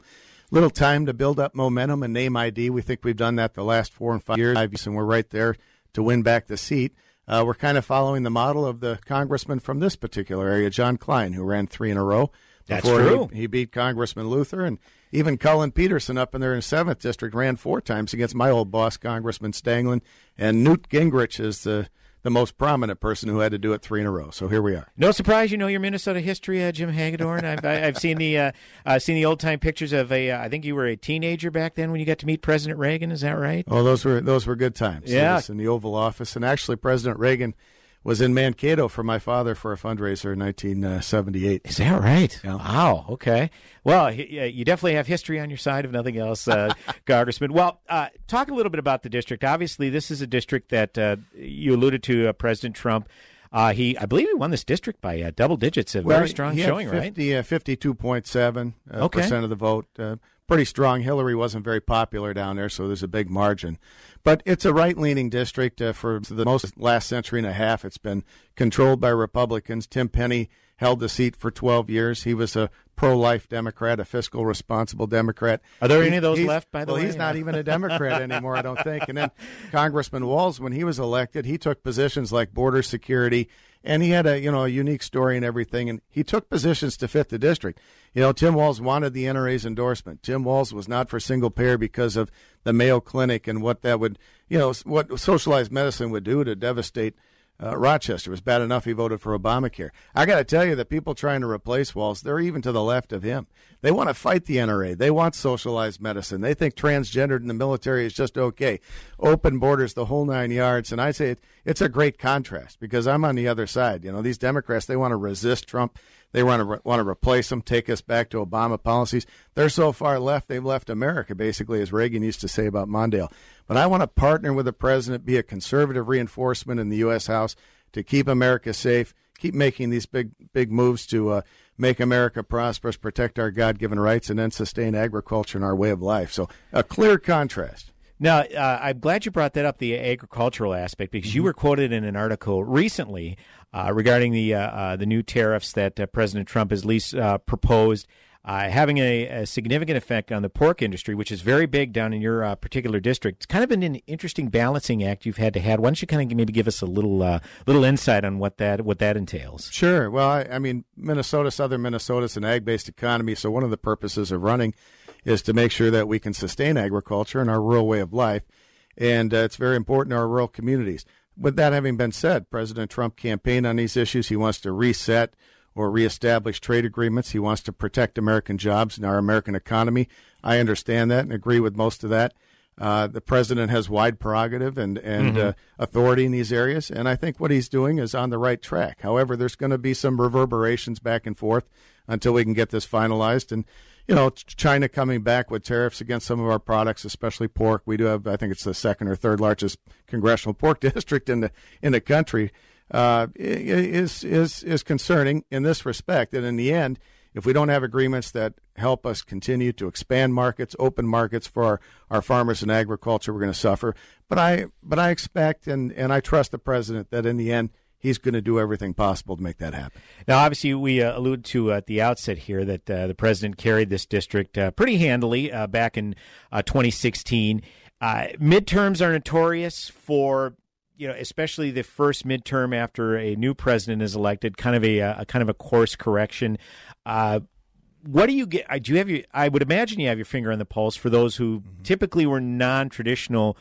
time to build up momentum and name ID. We think we've done that the last 4 and 5 years, and we're right there to win back the seat. We're kind of following the model of the congressman from this particular area, John Kline, who ran 3 in a row. That's true. He beat Congressman Luther, and even Cullen Peterson up in there in 7th District ran 4 times against my old boss, Congressman Stanglin, and Newt Gingrich is the most prominent person who had to do it 3 in a row. So here we are. No surprise, you know your Minnesota history, Jim Hagedorn. I've seen the old time pictures of I think you were a teenager back then when you got to meet President Reagan. Is that right? Oh, those were good times. Yeah, in the Oval Office, and actually President Reagan was in Mankato for my father for a fundraiser in 1978. Is that right? Yeah. Wow. Okay. Well, you definitely have history on your side, if nothing else, Congressman. Well, talk a little bit about the district. Obviously, this is a district that you alluded to, President Trump. I believe he won this district by double digits. Very strong showing, right? 52.7% of the vote. Pretty strong. Hillary wasn't very popular down there, so there's a big margin. But it's a right-leaning district for the most last century and a half. It's been controlled by Republicans. Tim Penny held the seat for 12 years. He was a pro-life Democrat, a fiscal responsible Democrat. Are there any of those left, by the way? Well, he's not even a Democrat anymore, I don't think. And then Congressman Walz, when he was elected, he took positions like border security, and he had a unique story and everything, and he took positions to fit the district. You know, Tim Walz wanted the NRA's endorsement. Tim Walz was not for single payer because of the Mayo Clinic and what that would, what socialized medicine would do to devastate Rochester. It was bad enough he voted for Obamacare. I got to tell you, the people trying to replace Walz, they're even to the left of him. They want to fight the NRA. They want socialized medicine. They think transgendered in the military is just okay. Open borders, the whole 9 yards. And I say it's a great contrast because I'm on the other side. You know, these Democrats, they want to resist Trump. They want to replace him, take us back to Obama policies. They're so far left, they've left America, basically, as Reagan used to say about Mondale. But I want to partner with the president, be a conservative reinforcement in the U.S. House to keep America safe, keep making these big moves to make America prosperous, protect our God-given rights, and then sustain agriculture and our way of life. So a clear contrast. Now, I'm glad you brought that up, the agricultural aspect, because you were quoted in an article recently regarding the new tariffs that President Trump has proposed, having a significant effect on the pork industry, which is very big down in your particular district. It's kind of an interesting balancing act you've had to have. Why don't you kind of maybe give us a little insight on what that entails? Sure. Well, I mean, southern Minnesota is an ag-based economy, so one of the purposes of running is to make sure that we can sustain agriculture and our rural way of life, and it's very important to our rural communities. With that having been said, President Trump campaigned on these issues. He wants to reset or reestablish trade agreements. He wants to protect American jobs and our American economy. I understand that and agree with most of that. The president has wide prerogative and authority in these areas, and I think what he's doing is on the right track. However, there's going to be some reverberations back and forth until we can get this finalized. And, you know, China coming back with tariffs against some of our products, especially pork. We do have, I think it's the second or third largest congressional pork district in the country, is concerning in this respect. And in the end, if we don't have agreements that help us continue to expand markets, open markets for our farmers and agriculture, we're going to suffer. But I expect and I trust the president that in the end, he's going to do everything possible to make that happen. Now, obviously, we alluded to at the outset here that the president carried this district pretty handily back in 2016. Midterms are notorious for, you know, especially the first midterm after a new president is elected, kind of a course correction. What do you get? Do you have your? I would imagine you have your finger on the pulse for those who typically were non-traditional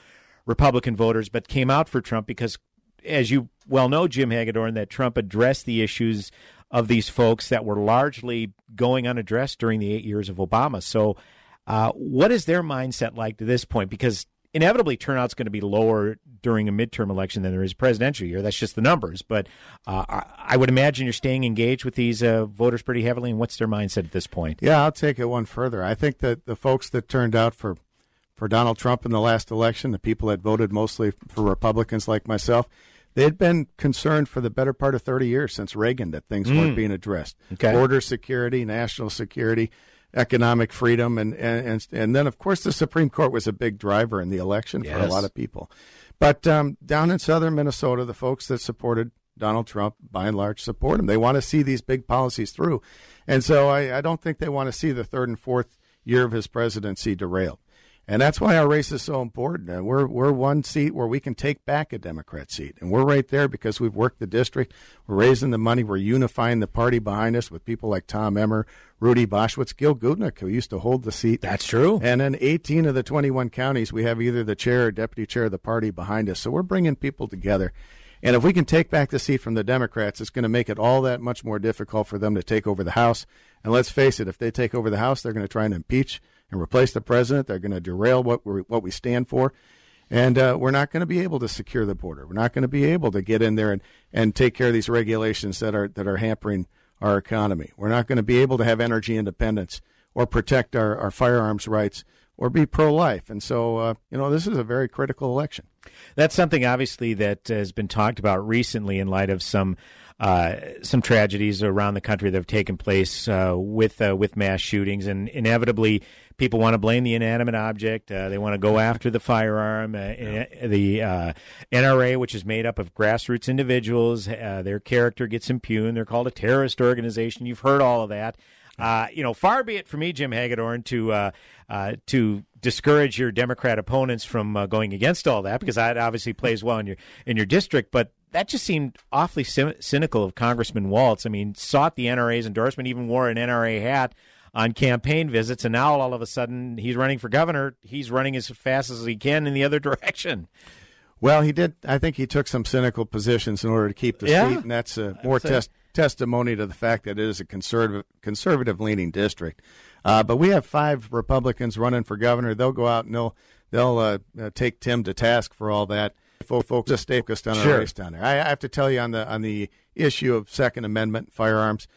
Republican voters, but came out for Trump because, as you well know, Jim Hagedorn, that Trump addressed the issues of these folks that were largely going unaddressed during the 8 years of Obama. So what is their mindset like to this point? Because inevitably turnout's going to be lower during a midterm election than there is a presidential year. That's just the numbers. But I would imagine you're staying engaged with these voters pretty heavily. And what's their mindset at this point? Yeah, I'll take it one further. I think that the folks that turned out for Donald Trump in the last election, the people that voted mostly for Republicans like myself, they had been concerned for the better part of 30 years since Reagan that things weren't being addressed. Okay. Border security, national security, economic freedom, and then, of course, the Supreme Court was a big driver in the election for a lot of people. But down in southern Minnesota, the folks that supported Donald Trump, by and large, support him. They want to see these big policies through. And so I don't think they want to see the third and fourth year of his presidency derailed. And that's why our race is so important. And we're one seat where we can take back a Democrat seat. And we're right there because we've worked the district. We're raising the money. We're unifying the party behind us with people like Tom Emmer, Rudy Boschwitz, Gil Goodnick, who used to hold the seat. That's true. And in 18 of the 21 counties, we have either the chair or deputy chair of the party behind us. So we're bringing people together. And if we can take back the seat from the Democrats, it's going to make it all that much more difficult for them to take over the House. And let's face it, if they take over the House, they're going to try and impeach and replace the president. They're going to derail what we stand for. And we're not going to be able to secure the border. We're not going to be able to get in there and take care of these regulations that are hampering our economy. We're not going to be able to have energy independence or protect our firearms rights or be pro-life. And so, this is a very critical election. That's something, obviously, that has been talked about recently in light of some tragedies around the country that have taken place with mass shootings. And inevitably, people want to blame the inanimate object. They want to go after the firearm. The NRA, which is made up of grassroots individuals, their character gets impugned. They're called a terrorist organization. You've heard all of that. Far be it for me, Jim Hagedorn, to discourage your Democrat opponents from going against all that, because that obviously plays well in your district. But that just seemed awfully cynical of Congressman Walz. I mean, sought the NRA's endorsement, even wore an NRA hat on campaign visits, and now all of a sudden he's running for governor. He's running as fast as he can in the other direction. Well, he did. I think he took some cynical positions in order to keep the seat, and that's testimony to the fact that it is a conservative-leaning district. But we have five Republicans running for governor. They'll go out and they'll take Tim to task for all that. Folks, just stay focused on our race down there. I have to tell you on the issue of Second Amendment firearms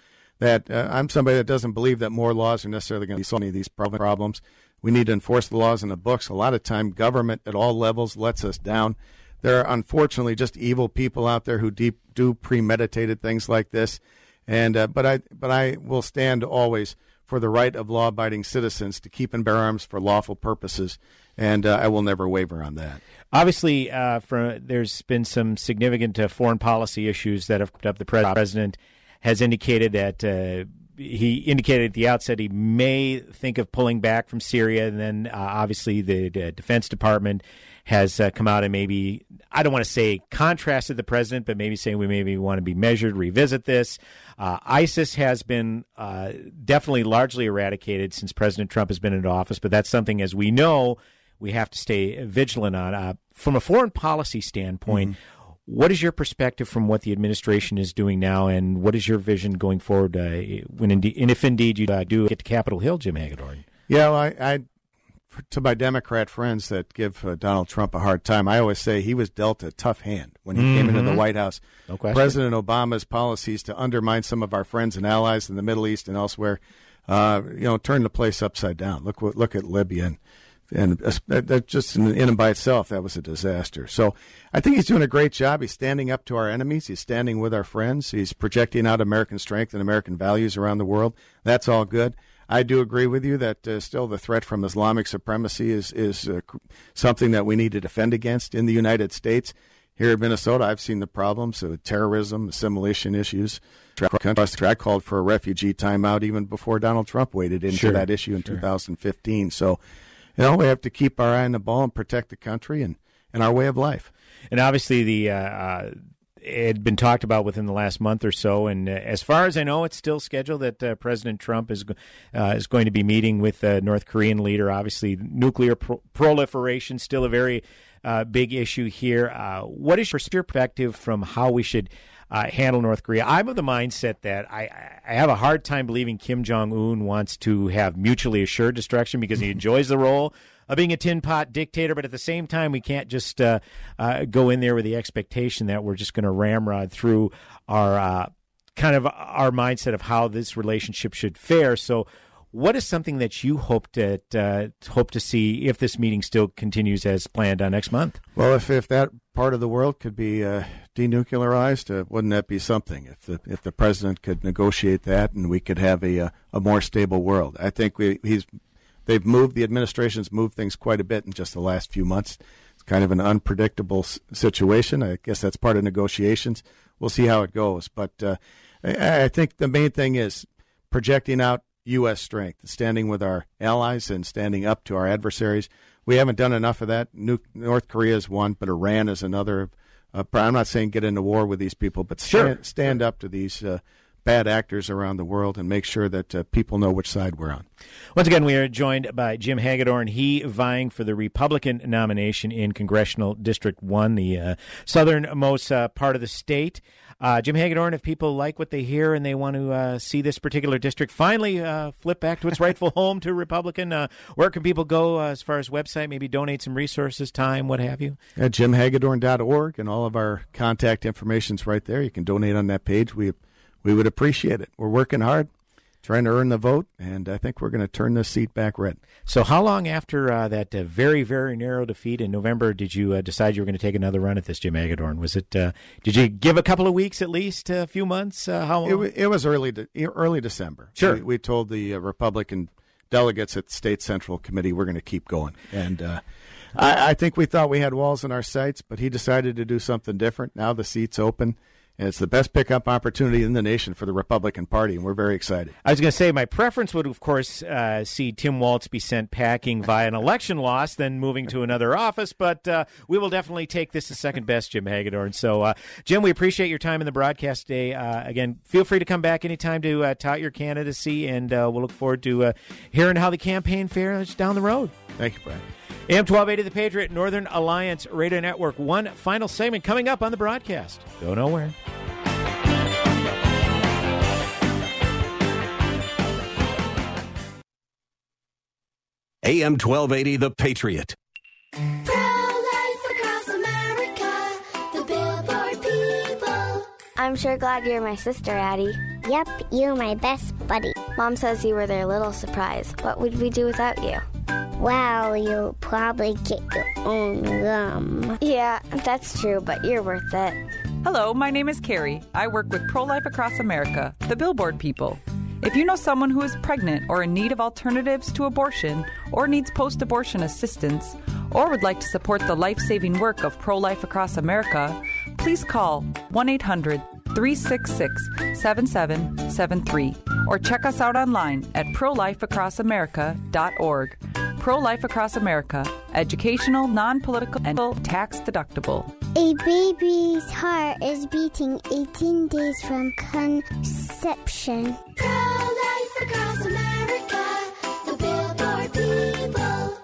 that I'm somebody that doesn't believe that more laws are necessarily going to solve any of these problems. We need to enforce the laws in the books. A lot of time, government at all levels lets us down. There are, unfortunately, just evil people out there who do premeditated things like this. And but I will stand always for the right of law-abiding citizens to keep and bear arms for lawful purposes, and I will never waver on that. Obviously, there's been some significant foreign policy issues that have come up. The president has indicated that he indicated at the outset he may think of pulling back from Syria, and then obviously the Defense Department has come out and maybe, I don't want to say contrasted the president, but maybe saying we maybe want to be measured, revisit this. ISIS has been definitely largely eradicated since President Trump has been in office, but that's something, as we know, we have to stay vigilant on. From a foreign policy standpoint, what is your perspective from what the administration is doing now, and what is your vision going forward? When indeed, and if indeed you do get to Capitol Hill, Jim Hagedorn? Yeah, well, I to my Democrat friends that give Donald Trump a hard time, I always say he was dealt a tough hand when he came into the White House. No question. President Obama's policies to undermine some of our friends and allies in the Middle East and elsewhere, turned the place upside down. Look at Libya and just in and by itself, that was a disaster. So I think he's doing a great job. He's standing up to our enemies. He's standing with our friends. He's projecting out American strength and American values around the world. That's all good. I do agree with you that still the threat from Islamic supremacy is something that we need to defend against in the United States. Here in Minnesota, I've seen the problems of terrorism, assimilation issues. I called for a refugee timeout even before Donald Trump waded into that issue in 2015. So, we have to keep our eye on the ball and protect the country and our way of life. And obviously, it had been talked about within the last month or so, and as far as I know, it's still scheduled that President Trump is going to be meeting with the North Korean leader. Obviously, nuclear proliferation still a very big issue here. What is your perspective from how we should handle North Korea? I'm of the mindset that I have a hard time believing Kim Jong-un wants to have mutually assured destruction because he enjoys the role of being a tin pot dictator, but at the same time, we can't just go in there with the expectation that we're just going to ramrod through our our mindset of how this relationship should fare. So what is something that you hope to see if this meeting still continues as planned next month? Well, if that part of the world could be denuclearized, wouldn't that be something? If the president could negotiate that and we could have a more stable world, I think the administration's moved things quite a bit in just the last few months. It's kind of an unpredictable situation. I guess that's part of negotiations. We'll see how it goes, but I think the main thing is projecting out U.S. strength, standing with our allies and standing up to our adversaries. We haven't done enough of that. North Korea is one, but Iran is another. I'm not saying get into war with these people, but stand up to these bad actors around the world and make sure that people know which side we're on. Once again, we are joined by Jim Hagedorn. He vying for the Republican nomination in Congressional District 1, the southernmost part of the state. Jim Hagedorn, if people like what they hear and they want to see this particular district finally flip back to its rightful home to Republican, where can people go as far as website, maybe donate some resources, time, what have you? At jimhagedorn.org, and all of our contact information's right there. You can donate on that page. We would appreciate it. We're working hard, trying to earn the vote, and I think we're going to turn this seat back red. So how long after that very, very narrow defeat in November did you decide you were going to take another run at this, Jim Hagedorn? Was it? Did you give a couple of weeks at least, a few months? How long? It was early December. Sure. We told the Republican delegates at the State Central Committee we're going to keep going. And I think we thought we had Walz in our sights, but he decided to do something different. Now the seat's open. And it's the best pickup opportunity in the nation for the Republican Party, and we're very excited. I was going to say my preference would, of course, see Tim Walz be sent packing via an election loss, then moving to another office. But we will definitely take this as second best, Jim Hagedorn. So, Jim, we appreciate your time in the broadcast today. Again, feel free to come back anytime to tout your candidacy, and we'll look forward to hearing how the campaign fares down the road. Thank you, Brad. AM 1280, The Patriot, Northern Alliance Radio Network. One final segment coming up on the broadcast. Go nowhere. AM 1280, The Patriot. I'm sure glad you're my sister, Addie. Yep, you're my best buddy. Mom says you were their little surprise. What would we do without you? Well, you'll probably get your own gum. Yeah, that's true, but you're worth it. Hello, my name is Carrie. I work with Pro-Life Across America, the Billboard people. If you know someone who is pregnant or in need of alternatives to abortion or needs post-abortion assistance or would like to support the life-saving work of Pro-Life Across America, please call 1-800-366-7773 or check us out online at prolifeacrossamerica.org. Pro-Life Across America, educational, non-political, and tax-deductible. A baby's heart is beating 18 days from conception. Pro-Life Across America, the Billboard people.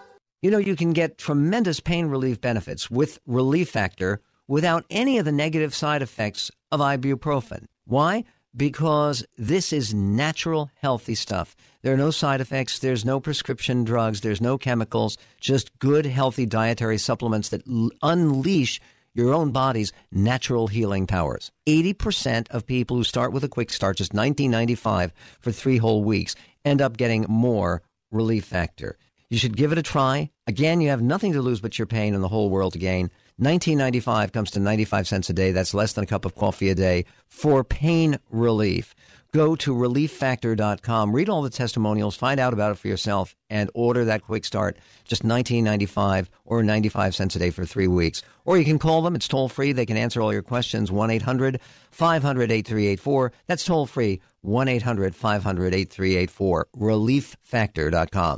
You know, you can get tremendous pain relief benefits with Relief Factor without any of the negative side effects of ibuprofen. Why? because this is natural, healthy stuff. There are no side effects. There's no prescription drugs. There's no chemicals, just good, healthy dietary supplements that unleash your own body's natural healing powers. 80% of people who start with a quick start, just $19.95 for 3 whole weeks, end up getting more relief factor. You should give it a try. Again, you have nothing to lose but your pain and the whole world to gain. $19.95 comes to 95 cents a day. That's less than a cup of coffee a day for pain relief. Go to relieffactor.com. Read all the testimonials. Find out about it for yourself and order that quick start. Just $19.95 or 95 cents a day for 3 weeks. Or you can call them. It's toll free. They can answer all your questions. 1-800-500-8384. That's toll free. 1-800-500-8384. Relieffactor.com.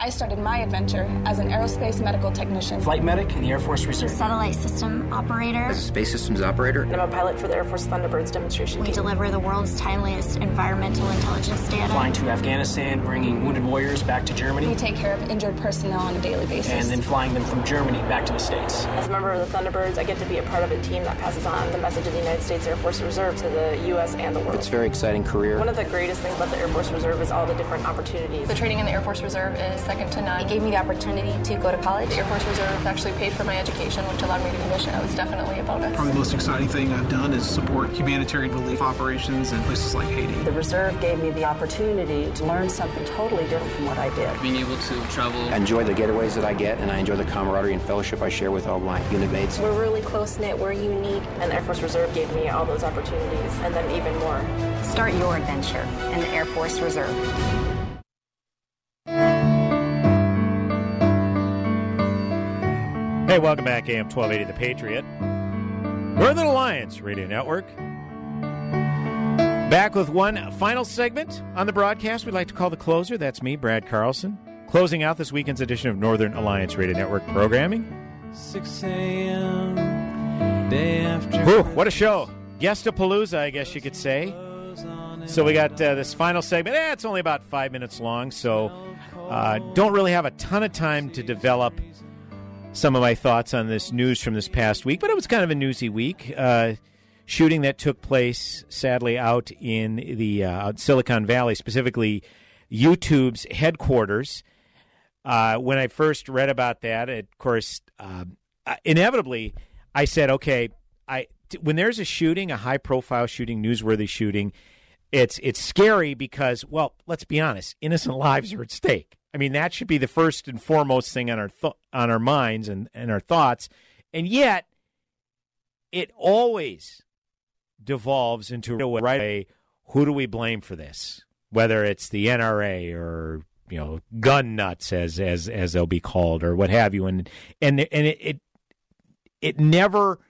I started my adventure as an aerospace medical technician. Flight medic in the Air Force Reserve. Satellite system operator. As a space systems operator. And I'm a pilot for the Air Force Thunderbirds demonstration team. We deliver the world's timeliest environmental intelligence data. Flying to Afghanistan, bringing wounded warriors back to Germany. We take care of injured personnel on a daily basis. And then flying them from Germany back to the States. As a member of the Thunderbirds, I get to be a part of a team that passes on the message of the United States Air Force Reserve to the U.S. and the world. It's a very exciting career. One of the greatest things about the Air Force Reserve is all the different opportunities. The training in the Air Force Reserve is second to none. It gave me the opportunity to go to college. The Air Force Reserve actually paid for my education, which allowed me to commission. It was definitely a bonus. Probably the most exciting thing I've done is support humanitarian relief operations in places like Haiti. The Reserve gave me the opportunity to learn something totally different from what I did. Being able to travel. I enjoy the getaways that I get, and I enjoy the camaraderie and fellowship I share with all my unit mates. We're really close-knit. We're unique. And the Air Force Reserve gave me all those opportunities, and then even more. Start your adventure in the Air Force Reserve. Hey, welcome back, AM 1280, The Patriot. Northern Alliance Radio Network. Back with one final segment on the broadcast we'd like to call the closer. That's me, Brad Carlson, closing out this weekend's edition of Northern Alliance Radio Network programming. 6 a.m. day after. Whew, what a show. Guestapalooza, I guess you could say. So we got this final segment. It's only about 5 minutes long, so don't really have a ton of time to develop some of my thoughts on this news from this past week, but it was kind of a newsy week. Shooting that took place, sadly, out in the Silicon Valley, specifically YouTube's headquarters. When I first read about that, of course, inevitably, I said, okay, when there's a shooting, a high-profile shooting, newsworthy shooting, it's scary because, well, let's be honest, innocent lives are at stake. I mean, that should be the first and foremost thing on our minds and our thoughts. And yet, it always devolves into right away, who do we blame for this? Whether it's the NRA or, you know, gun nuts as they'll be called or what have you. And it never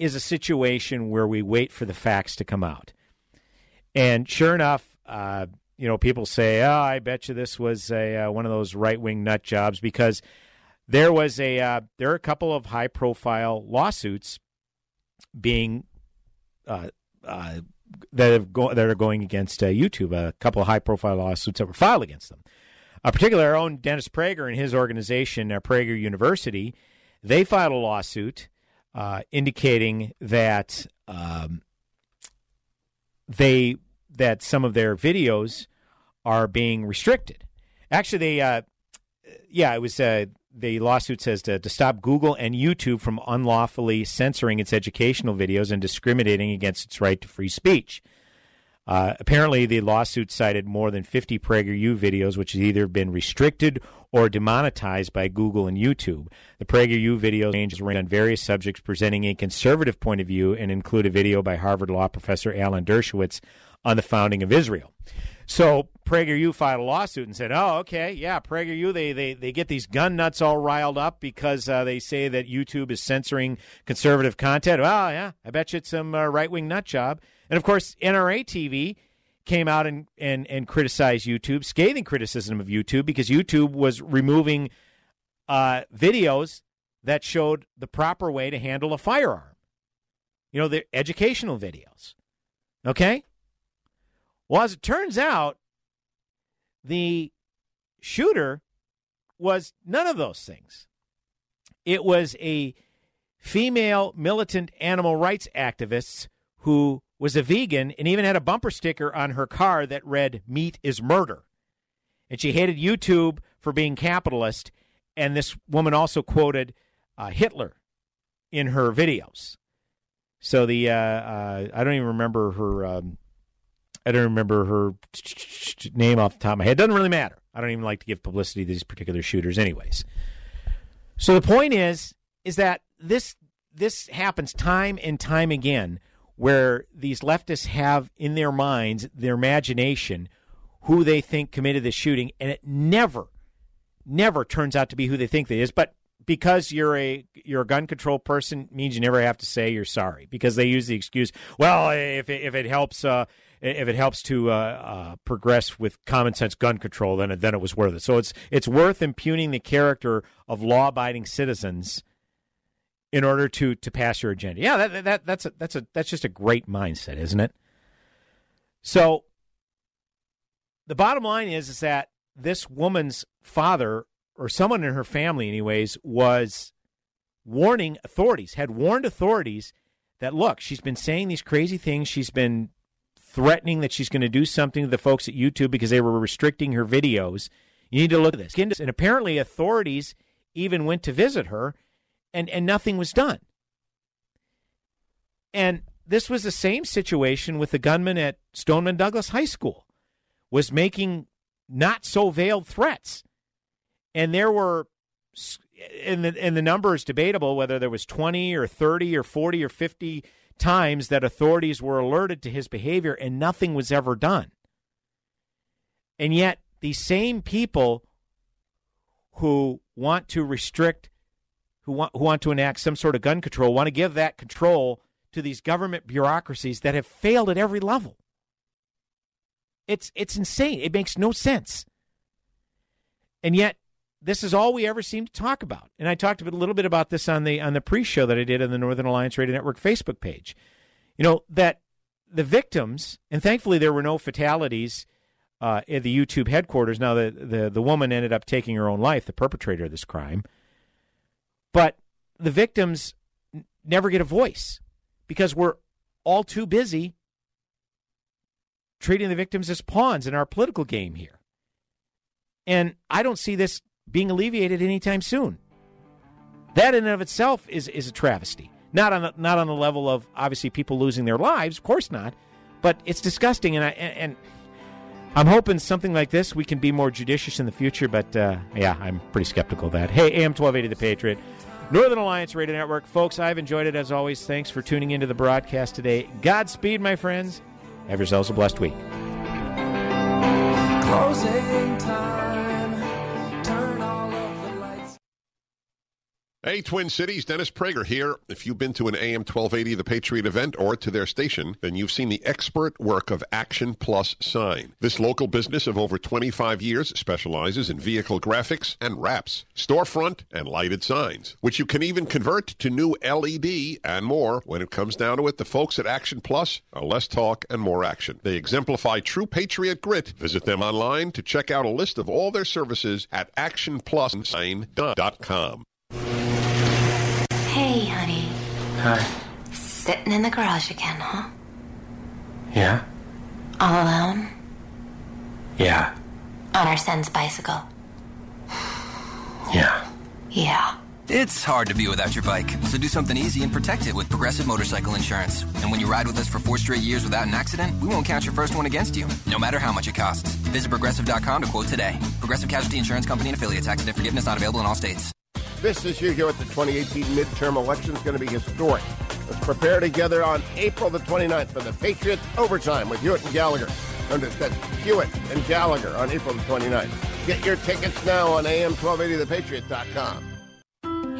is a situation where we wait for the facts to come out. And sure enough, you know, people say, oh, I bet you this was a one of those right-wing nut jobs, because there was there are a couple of high-profile lawsuits being that are going against YouTube, a couple of high-profile lawsuits that were filed against them. Particularly our own Dennis Prager and his organization, Prager University, they filed a lawsuit indicating that that some of their videos are being restricted. Actually, the lawsuit says to stop Google and YouTube from unlawfully censoring its educational videos and discriminating against its right to free speech. Apparently, the lawsuit cited more than 50 PragerU videos, which have either been restricted or demonetized by Google and YouTube. The PragerU video ranges on various subjects, presenting a conservative point of view, and include a video by Harvard Law professor Alan Dershowitz on the founding of Israel. So PragerU filed a lawsuit and said, oh, okay, yeah, PragerU, they get these gun nuts all riled up because they say that YouTube is censoring conservative content. Well, yeah, I bet you it's some right-wing nut job. And, of course, NRA TV came out and criticized YouTube, scathing criticism of YouTube, because YouTube was removing videos that showed the proper way to handle a firearm. You know, the educational videos. Okay? Well, as it turns out, the shooter was none of those things. It was a female militant animal rights activist who was a vegan and even had a bumper sticker on her car that read, "Meat is murder." And she hated YouTube for being capitalist. And this woman also quoted Hitler in her videos. So the I don't remember her name off the top of my head. It doesn't really matter. I don't even like to give publicity to these particular shooters anyways. So the point is that this happens time and time again where these leftists have in their minds, their imagination, who they think committed the shooting, and it never turns out to be who they think it is. But because you're a gun control person means you never have to say you're sorry, because they use the excuse, well, if it helps to progress with common sense gun control, then it was worth it. So it's worth impugning the character of law-abiding citizens in order to pass your agenda. Yeah, that's just a great mindset, isn't it? So the bottom line is that this woman's father, or someone in her family anyways, was warning authorities, had warned authorities that, look, she's been saying these crazy things. She's been threatening that she's going to do something to the folks at YouTube because they were restricting her videos. You need to look at this. And apparently authorities even went to visit her, and nothing was done. And this was the same situation with the gunman at Stoneman Douglas High School, was making not-so-veiled threats. And there were, and the number is debatable, whether there was 20 or 30 or 40 or 50 times that authorities were alerted to his behavior, and nothing was ever done. And yet these same people who want to restrict, who want to enact some sort of gun control, want to give that control to these government bureaucracies that have failed at every level. It's insane. It makes no sense. And yet, this is all we ever seem to talk about. And I talked a little bit about this on the pre-show that I did on the Northern Alliance Radio Network Facebook page. You know, that the victims, and thankfully there were no fatalities at the YouTube headquarters. Now, the woman ended up taking her own life, the perpetrator of this crime. But the victims never get a voice because we're all too busy treating the victims as pawns in our political game here. And I don't see this being alleviated anytime soon. That in and of itself is a travesty. Not on the level of, obviously, people losing their lives, of course not, but it's disgusting, and I'm hoping something like this, we can be more judicious in the future, but yeah, I'm pretty skeptical of that. Hey, AM 1280 The Patriot, Northern Alliance Radio Network. Folks, I've enjoyed it as always. Thanks for tuning into the broadcast today. Godspeed, my friends. Have yourselves a blessed week. Closing time. Hey, Twin Cities, Dennis Prager here. If you've been to an AM 1280 The Patriot event or to their station, then you've seen the expert work of Action Plus Sign. This local business of over 25 years specializes in vehicle graphics and wraps, storefront and lighted signs, which you can even convert to new LED and more. When it comes down to it, the folks at Action Plus are less talk and more action. They exemplify true Patriot grit. Visit them online to check out a list of all their services at actionplussign.com. Hey, honey. Hi. Sitting in the garage again, huh? Yeah. All alone? Yeah. On our son's bicycle? Yeah. Yeah. It's hard to be without your bike, so do something easy and protect it with Progressive Motorcycle Insurance. And when you ride with us for 4 straight years without an accident, we won't count your first one against you, no matter how much it costs. Visit Progressive.com to quote today. Progressive Casualty Insurance Company and affiliates. Accident forgiveness not available in all states. This issue here at the 2018 midterm election is going to be historic. Let's prepare together on April the 29th for the Patriots Overtime with Hewitt and Gallagher. That's Hewitt and Gallagher on April the 29th. Get your tickets now on am1280thepatriot.com.